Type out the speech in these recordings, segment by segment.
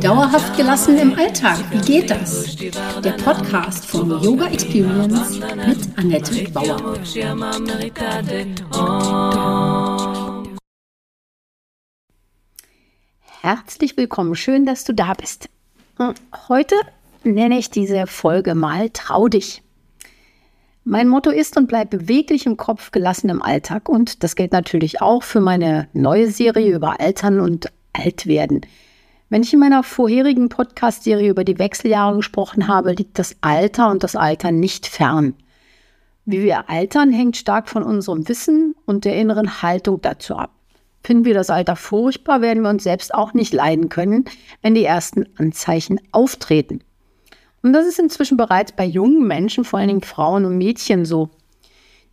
Dauerhaft gelassen im Alltag, wie geht das? Der Podcast von Yoga Experience mit Annette Bauer. Herzlich willkommen, schön, dass du da bist. Heute nenne ich diese Folge mal Trau dich. Mein Motto ist und bleibt beweglich im Kopf, gelassen im Alltag. Und das gilt natürlich auch für meine neue Serie über Altern und Altwerden. Wenn ich in meiner vorherigen Podcast-Serie über die Wechseljahre gesprochen habe, liegt das Alter und das Altern nicht fern. Wie wir altern, hängt stark von unserem Wissen und der inneren Haltung dazu ab. Finden wir das Alter furchtbar, werden wir uns selbst auch nicht leiden können, wenn die ersten Anzeichen auftreten. Und das ist inzwischen bereits bei jungen Menschen, vor allen Dingen Frauen und Mädchen so.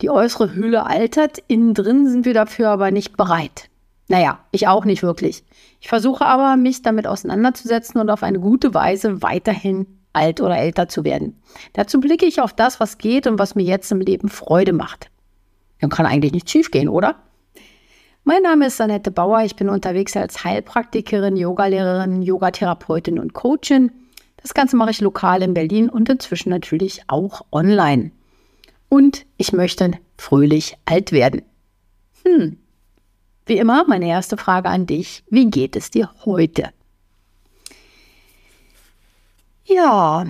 Die äußere Hülle altert, innen drin sind wir dafür aber nicht bereit. Naja, ich auch nicht wirklich. Ich versuche aber, mich damit auseinanderzusetzen und auf eine gute Weise weiterhin alt oder älter zu werden. Dazu blicke ich auf das, was geht und was mir jetzt im Leben Freude macht. Dann kann eigentlich nichts schief gehen, oder? Mein Name ist Annette Bauer. Ich bin unterwegs als Heilpraktikerin, Yogalehrerin, Yogatherapeutin und Coachin. Das Ganze mache ich lokal in Berlin und inzwischen natürlich auch online. Und ich möchte fröhlich alt werden. Wie immer, meine erste Frage an dich. Wie geht es dir heute? Ja,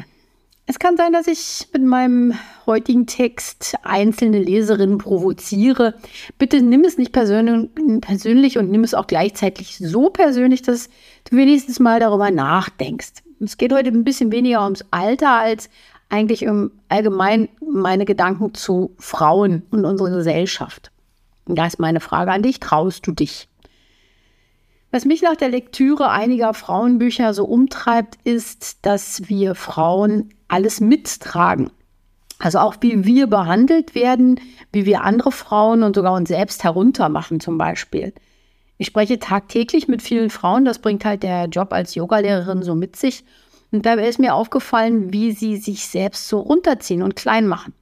es kann sein, dass ich mit meinem heutigen Text einzelne Leserinnen provoziere. Bitte nimm es nicht persönlich und nimm es auch gleichzeitig so persönlich, dass du wenigstens mal darüber nachdenkst. Es geht heute ein bisschen weniger ums Alter als eigentlich um allgemein meine Gedanken zu Frauen und unserer Gesellschaft. Und da ist meine Frage an dich, traust du dich? Was mich nach der Lektüre einiger Frauenbücher so umtreibt, ist, dass wir Frauen alles mittragen. Also auch wie wir behandelt werden, wie wir andere Frauen und sogar uns selbst heruntermachen zum Beispiel. Ich spreche tagtäglich mit vielen Frauen, das bringt halt der Job als Yogalehrerin so mit sich. Und dabei ist mir aufgefallen, wie sie sich selbst so runterziehen und klein machen.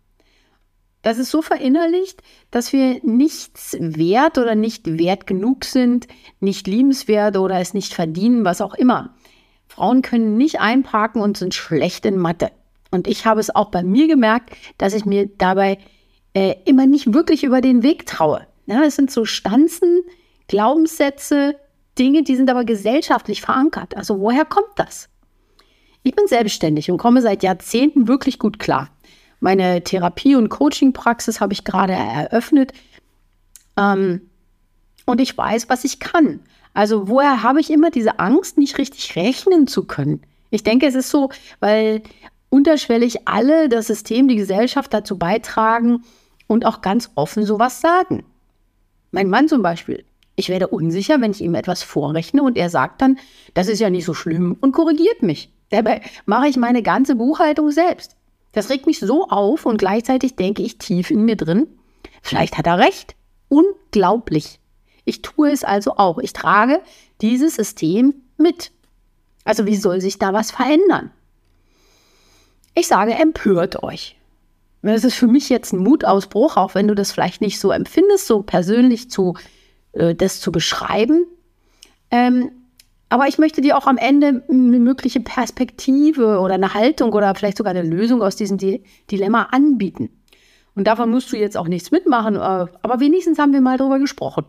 Das ist so verinnerlicht, dass wir nichts wert oder nicht wert genug sind, nicht liebenswert oder es nicht verdienen, was auch immer. Frauen können nicht einparken und sind schlecht in Mathe. Und ich habe es auch bei mir gemerkt, dass ich mir dabei immer nicht wirklich über den Weg traue. Ja, es sind so Stanzen, Glaubenssätze, Dinge, die sind aber gesellschaftlich verankert. Also woher kommt das? Ich bin selbstständig und komme seit Jahrzehnten wirklich gut klar. Meine Therapie- und Coaching-Praxis habe ich gerade eröffnet. Und ich weiß, was ich kann. Also woher habe ich immer diese Angst, nicht richtig rechnen zu können? Ich denke, es ist so, weil unterschwellig alle das System, die Gesellschaft dazu beitragen und auch ganz offen sowas sagen. Mein Mann zum Beispiel. Ich werde unsicher, wenn ich ihm etwas vorrechne und er sagt dann, das ist ja nicht so schlimm und korrigiert mich. Dabei mache ich meine ganze Buchhaltung selbst. Das regt mich so auf und gleichzeitig denke ich tief in mir drin, vielleicht hat er recht. Unglaublich. Ich tue es also auch. Ich trage dieses System mit. Also wie soll sich da was verändern? Ich sage, empört euch. Das ist für mich jetzt ein Mutausbruch, auch wenn du das vielleicht nicht so empfindest, so persönlich das zu beschreiben. Aber ich möchte dir auch am Ende eine mögliche Perspektive oder eine Haltung oder vielleicht sogar eine Lösung aus diesem Dilemma anbieten. Und davon musst du jetzt auch nichts mitmachen, aber wenigstens haben wir mal darüber gesprochen.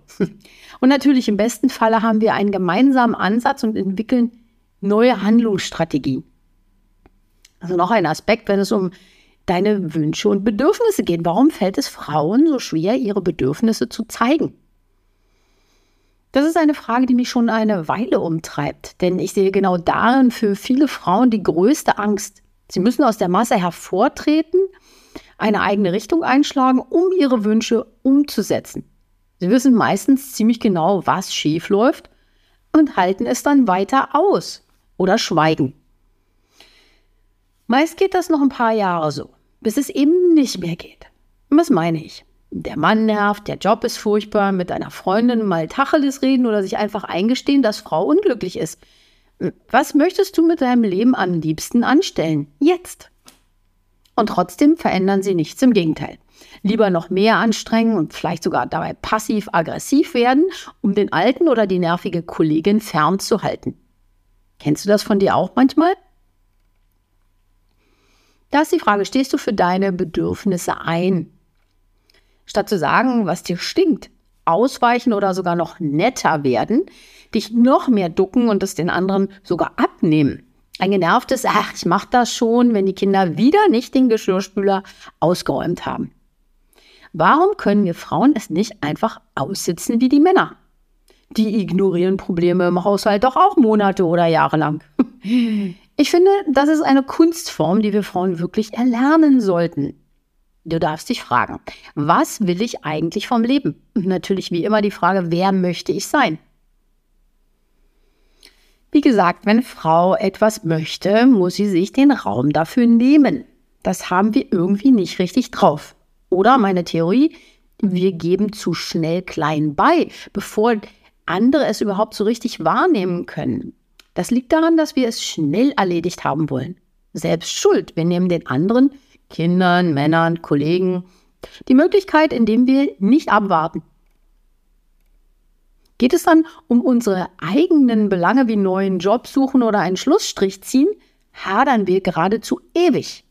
Und natürlich im besten Falle haben wir einen gemeinsamen Ansatz und entwickeln neue Handlungsstrategien. Also noch ein Aspekt, wenn es um deine Wünsche und Bedürfnisse geht. Warum fällt es Frauen so schwer, ihre Bedürfnisse zu zeigen? Das ist eine Frage, die mich schon eine Weile umtreibt, denn ich sehe genau darin für viele Frauen die größte Angst. Sie müssen aus der Masse hervortreten, eine eigene Richtung einschlagen, um ihre Wünsche umzusetzen. Sie wissen meistens ziemlich genau, was schief läuft und halten es dann weiter aus oder schweigen. Meist geht das noch ein paar Jahre so, bis es eben nicht mehr geht. Und was meine ich? Der Mann nervt, der Job ist furchtbar, mit einer Freundin mal Tacheles reden oder sich einfach eingestehen, dass Frau unglücklich ist. Was möchtest du mit deinem Leben am liebsten anstellen? Jetzt. Und trotzdem verändern sie nichts, im Gegenteil. Lieber noch mehr anstrengen und vielleicht sogar dabei passiv-aggressiv werden, um den Alten oder die nervige Kollegin fernzuhalten. Kennst du das von dir auch manchmal? Da ist die Frage, stehst du für deine Bedürfnisse ein? Statt zu sagen, was dir stinkt, ausweichen oder sogar noch netter werden, dich noch mehr ducken und es den anderen sogar abnehmen. Ein genervtes, ach, ich mach das schon, wenn die Kinder wieder nicht den Geschirrspüler ausgeräumt haben. Warum können wir Frauen es nicht einfach aussitzen wie die Männer? Die ignorieren Probleme im Haushalt doch auch Monate oder Jahre lang. Ich finde, das ist eine Kunstform, die wir Frauen wirklich erlernen sollten. Du darfst dich fragen, was will ich eigentlich vom Leben? Und natürlich wie immer die Frage, wer möchte ich sein? Wie gesagt, wenn eine Frau etwas möchte, muss sie sich den Raum dafür nehmen. Das haben wir irgendwie nicht richtig drauf. Oder meine Theorie, wir geben zu schnell klein bei, bevor andere es überhaupt so richtig wahrnehmen können. Das liegt daran, dass wir es schnell erledigt haben wollen. Selbst schuld. Wir nehmen den anderen, Kindern, Männern, Kollegen, die Möglichkeit, indem wir nicht abwarten. Geht es dann um unsere eigenen Belange wie neuen Job suchen oder einen Schlussstrich ziehen, hadern wir geradezu ewig.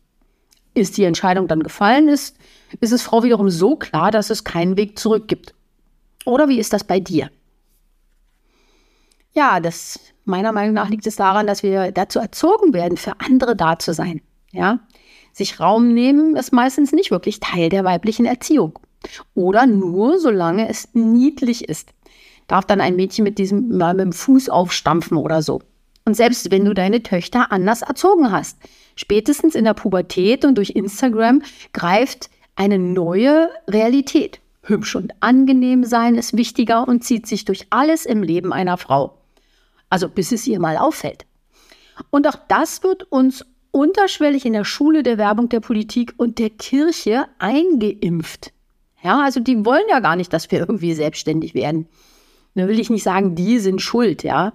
Ist die Entscheidung dann gefallen, ist es Frau wiederum so klar, dass es keinen Weg zurück gibt. Oder wie ist das bei dir? Ja, meiner Meinung nach liegt es daran, dass wir dazu erzogen werden, für andere da zu sein. Ja? Sich Raum nehmen ist meistens nicht wirklich Teil der weiblichen Erziehung. Oder nur, solange es niedlich ist. Darf dann ein Mädchen mit dem Fuß aufstampfen oder so. Und selbst wenn du deine Töchter anders erzogen hast, spätestens in der Pubertät und durch Instagram greift eine neue Realität. Hübsch und angenehm sein ist wichtiger und zieht sich durch alles im Leben einer Frau. Also bis es ihr mal auffällt. Und auch das wird uns unterschwellig in der Schule, der Werbung, der Politik und der Kirche eingeimpft. Ja, also die wollen ja gar nicht, dass wir irgendwie selbstständig werden. Da will ich nicht sagen, die sind schuld, ja.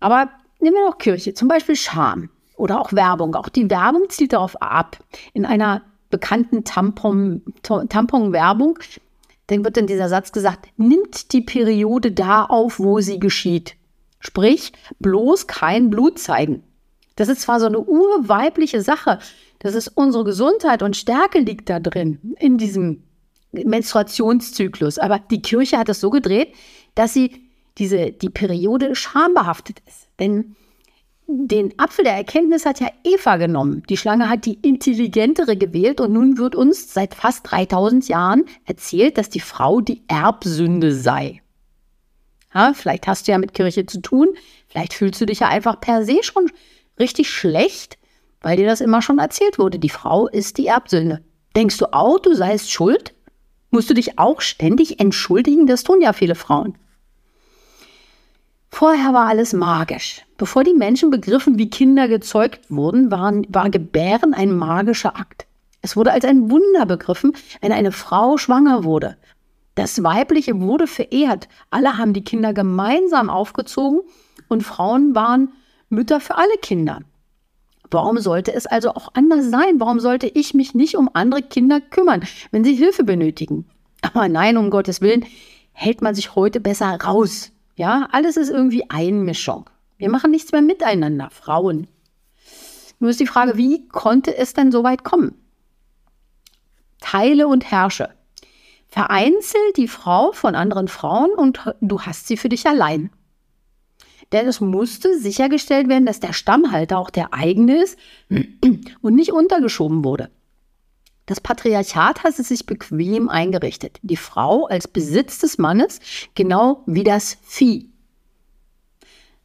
Aber nehmen wir noch Kirche, zum Beispiel Scham oder auch Werbung. Auch die Werbung zielt darauf ab. In einer bekannten Tamponwerbung, dann wird dann dieser Satz gesagt, nimmt die Periode da auf, wo sie geschieht. Sprich, bloß kein Blut zeigen. Das ist zwar so eine urweibliche Sache, das ist unsere Gesundheit und Stärke liegt da drin, in diesem Menstruationszyklus. Aber die Kirche hat es so gedreht, dass die Periode schambehaftet ist. Denn den Apfel der Erkenntnis hat ja Eva genommen. Die Schlange hat die intelligentere gewählt und nun wird uns seit fast 3000 Jahren erzählt, dass die Frau die Erbsünde sei. Ja, vielleicht hast du ja mit Kirche zu tun, vielleicht fühlst du dich ja einfach per se schon richtig schlecht, weil dir das immer schon erzählt wurde. Die Frau ist die Erbsünde. Denkst du auch, du seist schuld? Musst du dich auch ständig entschuldigen? Das tun ja viele Frauen. Vorher war alles magisch. Bevor die Menschen begriffen, wie Kinder gezeugt wurden, war Gebären ein magischer Akt. Es wurde als ein Wunder begriffen, wenn eine Frau schwanger wurde. Das Weibliche wurde verehrt. Alle haben die Kinder gemeinsam aufgezogen und Frauen waren Mütter für alle Kinder. Warum sollte es also auch anders sein? Warum sollte ich mich nicht um andere Kinder kümmern, wenn sie Hilfe benötigen? Aber nein, um Gottes Willen, hält man sich heute besser raus. Ja, alles ist irgendwie Einmischung. Wir machen nichts mehr miteinander, Frauen. Nur ist die Frage, wie konnte es denn so weit kommen? Teile und herrsche. Vereinzel die Frau von anderen Frauen und du hast sie für dich allein. Denn es musste sichergestellt werden, dass der Stammhalter auch der eigene ist und nicht untergeschoben wurde. Das Patriarchat hat es sich bequem eingerichtet. Die Frau als Besitz des Mannes, genau wie das Vieh.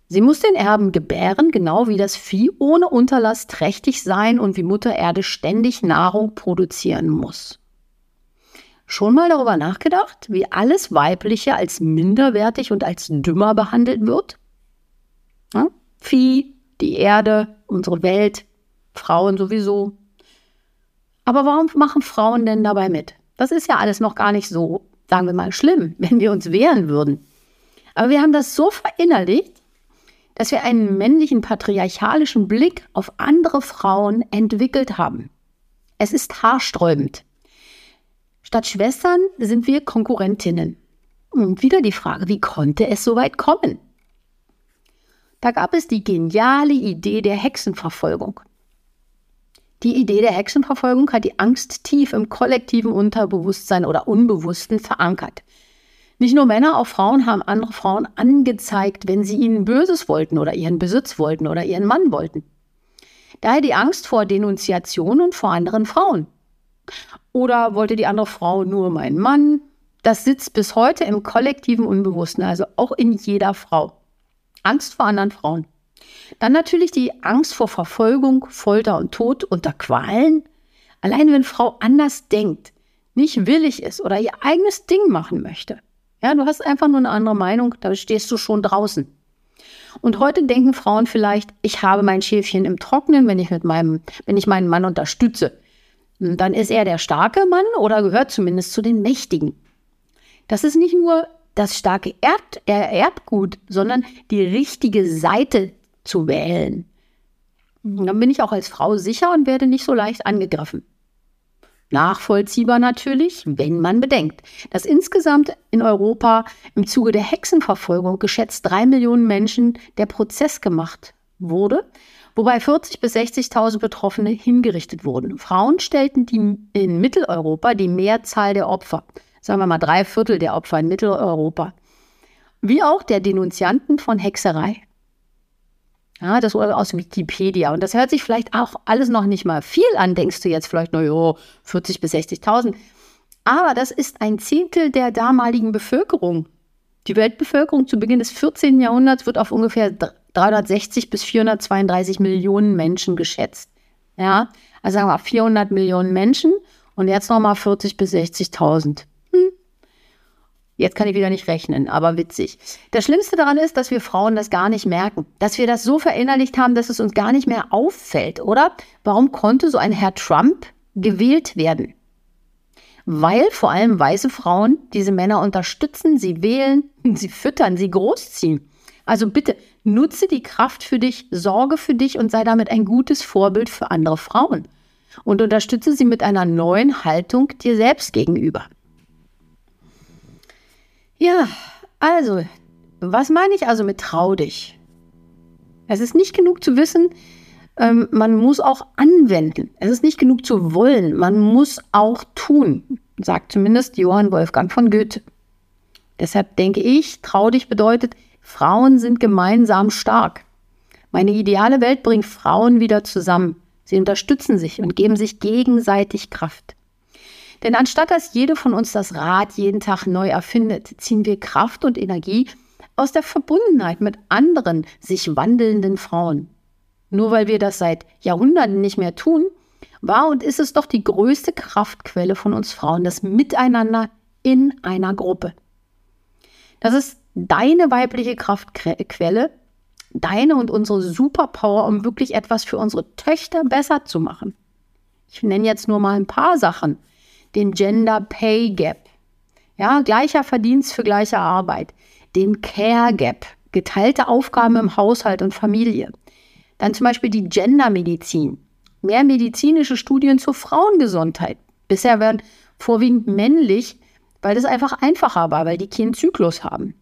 Sie muss den Erben gebären, genau wie das Vieh, ohne Unterlass trächtig sein und wie Mutter Erde ständig Nahrung produzieren muss. Schon mal darüber nachgedacht, wie alles Weibliche als minderwertig und als dümmer behandelt wird? Ja? Vieh, die Erde, unsere Welt, Frauen sowieso. Aber warum machen Frauen denn dabei mit? Das ist ja alles noch gar nicht so, sagen wir mal, schlimm, wenn wir uns wehren würden. Aber wir haben das so verinnerlicht, dass wir einen männlichen, patriarchalischen Blick auf andere Frauen entwickelt haben. Es ist haarsträubend. Statt Schwestern sind wir Konkurrentinnen. Und wieder die Frage, wie konnte es so weit kommen? Da gab es die geniale Idee der Hexenverfolgung. Die Idee der Hexenverfolgung hat die Angst tief im kollektiven Unterbewusstsein oder Unbewussten verankert. Nicht nur Männer, auch Frauen haben andere Frauen angezeigt, wenn sie ihnen Böses wollten oder ihren Besitz wollten oder ihren Mann wollten. Daher die Angst vor Denunziation und vor anderen Frauen. Oder wollte die andere Frau nur meinen Mann? Das sitzt bis heute im kollektiven Unbewussten, also auch in jeder Frau. Angst vor anderen Frauen. Dann natürlich die Angst vor Verfolgung, Folter und Tod unter Qualen. Allein wenn Frau anders denkt, nicht willig ist oder ihr eigenes Ding machen möchte. Ja, du hast einfach nur eine andere Meinung, da stehst du schon draußen. Und heute denken Frauen vielleicht, ich habe mein Schäfchen im Trocknen, wenn ich meinen Mann unterstütze. Dann ist er der starke Mann oder gehört zumindest zu den Mächtigen. Das ist nicht nur das starke Erbgut, sondern die richtige Seite zu wählen. Dann bin ich auch als Frau sicher und werde nicht so leicht angegriffen. Nachvollziehbar natürlich, wenn man bedenkt, dass insgesamt in Europa im Zuge der Hexenverfolgung geschätzt 3 Millionen Menschen der Prozess gemacht wurde, wobei 40.000 bis 60.000 Betroffene hingerichtet wurden. Frauen stellten in Mitteleuropa die Mehrzahl der Opfer, sagen wir mal 3/4 der Opfer in Mitteleuropa, wie auch der Denunzianten von Hexerei. Ja, das wurde aus Wikipedia. Und das hört sich vielleicht auch alles noch nicht mal viel an, denkst du jetzt vielleicht, naja, 40.000 bis 60.000. Aber das ist ein 1/10 der damaligen Bevölkerung. Die Weltbevölkerung zu Beginn des 14. Jahrhunderts wird auf ungefähr 360 bis 432 Millionen Menschen geschätzt. Ja, also sagen wir 400 Millionen Menschen und jetzt nochmal 40.000 bis 60.000. Jetzt kann ich wieder nicht rechnen, aber witzig. Das Schlimmste daran ist, dass wir Frauen das gar nicht merken. Dass wir das so verinnerlicht haben, dass es uns gar nicht mehr auffällt, oder? Warum konnte so ein Herr Trump gewählt werden? Weil vor allem weiße Frauen diese Männer unterstützen, sie wählen, sie füttern, sie großziehen. Also bitte, nutze die Kraft für dich, sorge für dich und sei damit ein gutes Vorbild für andere Frauen. Und unterstütze sie mit einer neuen Haltung dir selbst gegenüber. Ja, also, was meine ich also mit trau dich? Es ist nicht genug zu wissen, man muss auch anwenden. Es ist nicht genug zu wollen, man muss auch tun, sagt zumindest Johann Wolfgang von Goethe. Deshalb denke ich, trau dich bedeutet, Frauen sind gemeinsam stark. Meine ideale Welt bringt Frauen wieder zusammen. Sie unterstützen sich und geben sich gegenseitig Kraft. Denn anstatt dass jede von uns das Rad jeden Tag neu erfindet, ziehen wir Kraft und Energie aus der Verbundenheit mit anderen, sich wandelnden Frauen. Nur weil wir das seit Jahrhunderten nicht mehr tun, war und ist es doch die größte Kraftquelle von uns Frauen, das Miteinander in einer Gruppe. Das ist deine weibliche Kraftquelle, deine und unsere Superpower, um wirklich etwas für unsere Töchter besser zu machen. Ich nenne jetzt nur mal ein paar Sachen. Den Gender Pay Gap, ja, gleicher Verdienst für gleiche Arbeit, den Care Gap, geteilte Aufgaben im Haushalt und Familie, dann zum Beispiel die Gendermedizin, mehr medizinische Studien zur Frauengesundheit. Bisher werden vorwiegend männlich, weil das einfach einfacher war, weil die keinen Zyklus haben.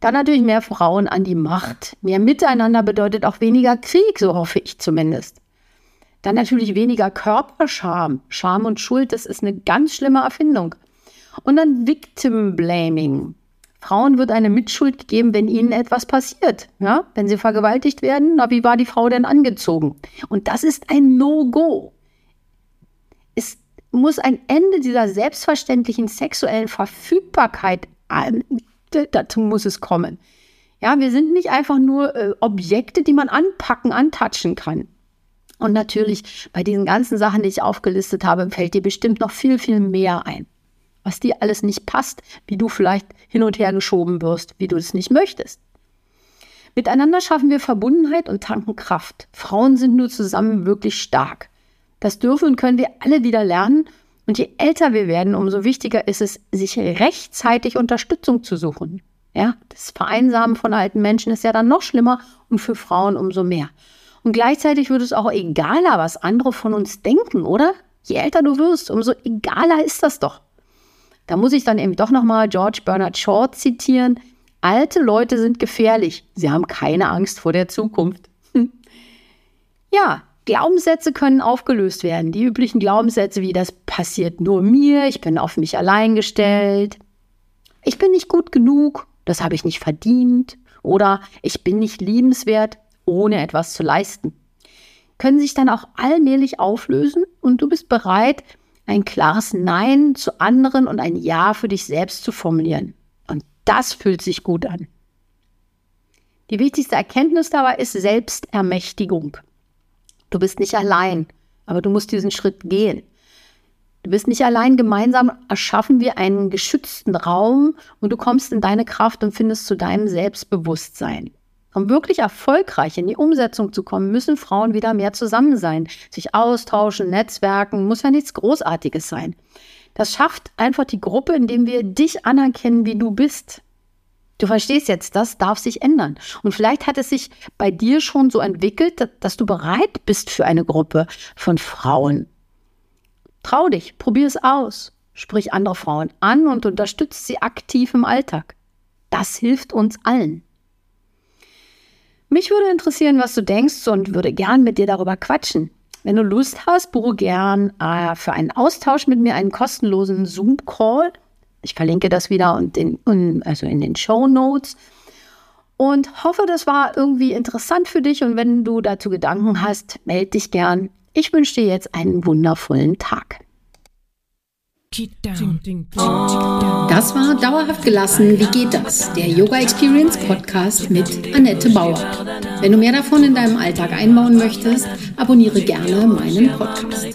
Dann natürlich mehr Frauen an die Macht. Mehr Miteinander bedeutet auch weniger Krieg, so hoffe ich zumindest. Dann natürlich weniger Körperscham. Scham und Schuld, das ist eine ganz schlimme Erfindung. Und dann Victim Blaming. Frauen wird eine Mitschuld gegeben, wenn ihnen etwas passiert. Ja? Wenn sie vergewaltigt werden, na, wie war die Frau denn angezogen? Und das ist ein No-Go. Es muss ein Ende dieser selbstverständlichen sexuellen Verfügbarkeit, dazu muss es kommen. Ja, wir sind nicht einfach nur Objekte, die man anpacken, antatschen kann. Und natürlich, bei diesen ganzen Sachen, die ich aufgelistet habe, fällt dir bestimmt noch viel, viel mehr ein. Was dir alles nicht passt, wie du vielleicht hin und her geschoben wirst, wie du es nicht möchtest. Miteinander schaffen wir Verbundenheit und tanken Kraft. Frauen sind nur zusammen wirklich stark. Das dürfen und können wir alle wieder lernen. Und je älter wir werden, umso wichtiger ist es, sich rechtzeitig Unterstützung zu suchen. Ja, das Vereinsamen von alten Menschen ist ja dann noch schlimmer und für Frauen umso mehr. Und gleichzeitig wird es auch egaler, was andere von uns denken, oder? Je älter du wirst, umso egaler ist das doch. Da muss ich dann eben doch nochmal George Bernard Shaw zitieren. Alte Leute sind gefährlich. Sie haben keine Angst vor der Zukunft. Ja, Glaubenssätze können aufgelöst werden. Die üblichen Glaubenssätze wie, das passiert nur mir, ich bin auf mich allein gestellt, ich bin nicht gut genug, das habe ich nicht verdient oder ich bin nicht liebenswert, ohne etwas zu leisten, können sich dann auch allmählich auflösen und du bist bereit, ein klares Nein zu anderen und ein Ja für dich selbst zu formulieren. Und das fühlt sich gut an. Die wichtigste Erkenntnis dabei ist Selbstermächtigung. Du bist nicht allein, aber du musst diesen Schritt gehen. Du bist nicht allein, gemeinsam erschaffen wir einen geschützten Raum und du kommst in deine Kraft und findest zu deinem Selbstbewusstsein. Um wirklich erfolgreich in die Umsetzung zu kommen, müssen Frauen wieder mehr zusammen sein, sich austauschen, netzwerken, muss ja nichts Großartiges sein. Das schafft einfach die Gruppe, indem wir dich anerkennen, wie du bist. Du verstehst jetzt, das darf sich ändern. Und vielleicht hat es sich bei dir schon so entwickelt, dass du bereit bist für eine Gruppe von Frauen. Trau dich, probier es aus. Sprich andere Frauen an und unterstütze sie aktiv im Alltag. Das hilft uns allen. Mich würde interessieren, was du denkst und würde gern mit dir darüber quatschen. Wenn du Lust hast, buche gern für einen Austausch mit mir einen kostenlosen Zoom-Call. Ich verlinke das wieder und in den Shownotes und hoffe, das war irgendwie interessant für dich. Und wenn du dazu Gedanken hast, melde dich gern. Ich wünsche dir jetzt einen wundervollen Tag. Das war Dauerhaft gelassen, wie geht das? Der Yoga Experience Podcast mit Annette Bauer. Wenn du mehr davon in deinem Alltag einbauen möchtest, abonniere gerne meinen Podcast.